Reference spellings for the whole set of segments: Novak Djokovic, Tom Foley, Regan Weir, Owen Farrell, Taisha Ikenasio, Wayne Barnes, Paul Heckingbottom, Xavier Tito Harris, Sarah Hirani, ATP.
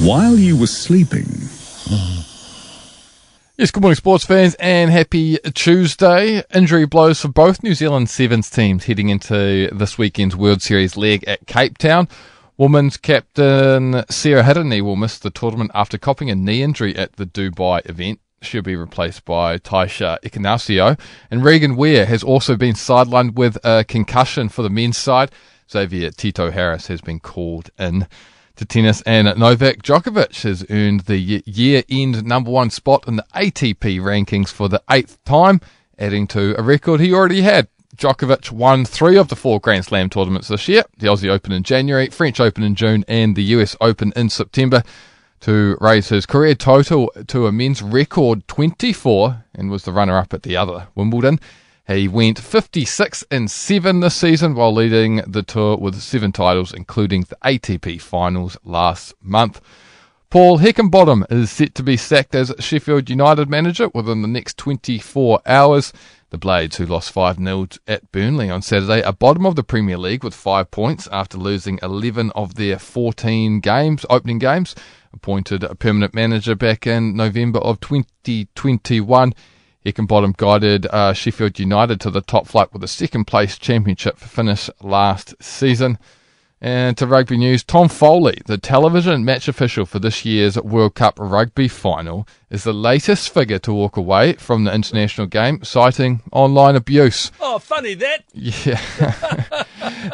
while you were sleeping. Yes, good morning, sports fans, and happy Tuesday. Injury blows for both New Zealand Sevens teams heading into this weekend's World Series leg at Cape Town. Women's captain Sarah Hirani will miss the tournament after copping a knee injury at the Dubai event. She'll be replaced by Taisha Ikenasio. And Regan Weir has also been sidelined with a concussion for the men's side. Xavier Tito Harris has been called in to tennis, and Novak Djokovic has earned the year-end number one spot in the ATP rankings for the 8th time, adding to a record he already had. Djokovic won 3 of the 4 Grand Slam tournaments this year, the Aussie Open in January, French Open in June, and the US Open in September, to raise his career total to a men's record 24, and was the runner-up at the other Wimbledon. He went 56-7 this season while leading the tour with 7 titles, including the ATP finals last month. Paul Heckingbottom is set to be sacked as Sheffield United manager within the next 24 hours. The Blades, who lost 5-0 at Burnley on Saturday, are bottom of the Premier League with 5 points after losing 11 of their 14 opening games. Appointed a permanent manager back in November of 2021. Heckingbottom guided Sheffield United to the top flight with a second-place championship finish last season. And to rugby news, Tom Foley, the television match official for this year's World Cup rugby final, is the latest figure to walk away from the international game, citing online abuse. Oh, funny that. Yeah.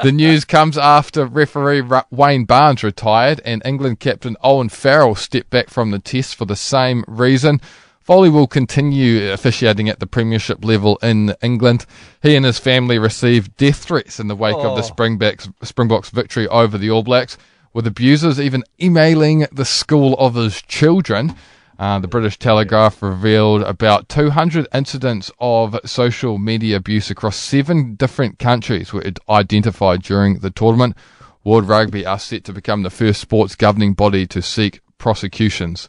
The news comes after referee Wayne Barnes retired and England captain Owen Farrell stepped back from the test for the same reason. Foley will continue officiating at the premiership level in England. He and his family received death threats in the wake of the Springboks' victory over the All Blacks, with abusers even emailing the school of his children. The British Telegraph revealed about 200 incidents of social media abuse across 7 different countries were identified during the tournament. World Rugby are set to become the first sports governing body to seek prosecutions.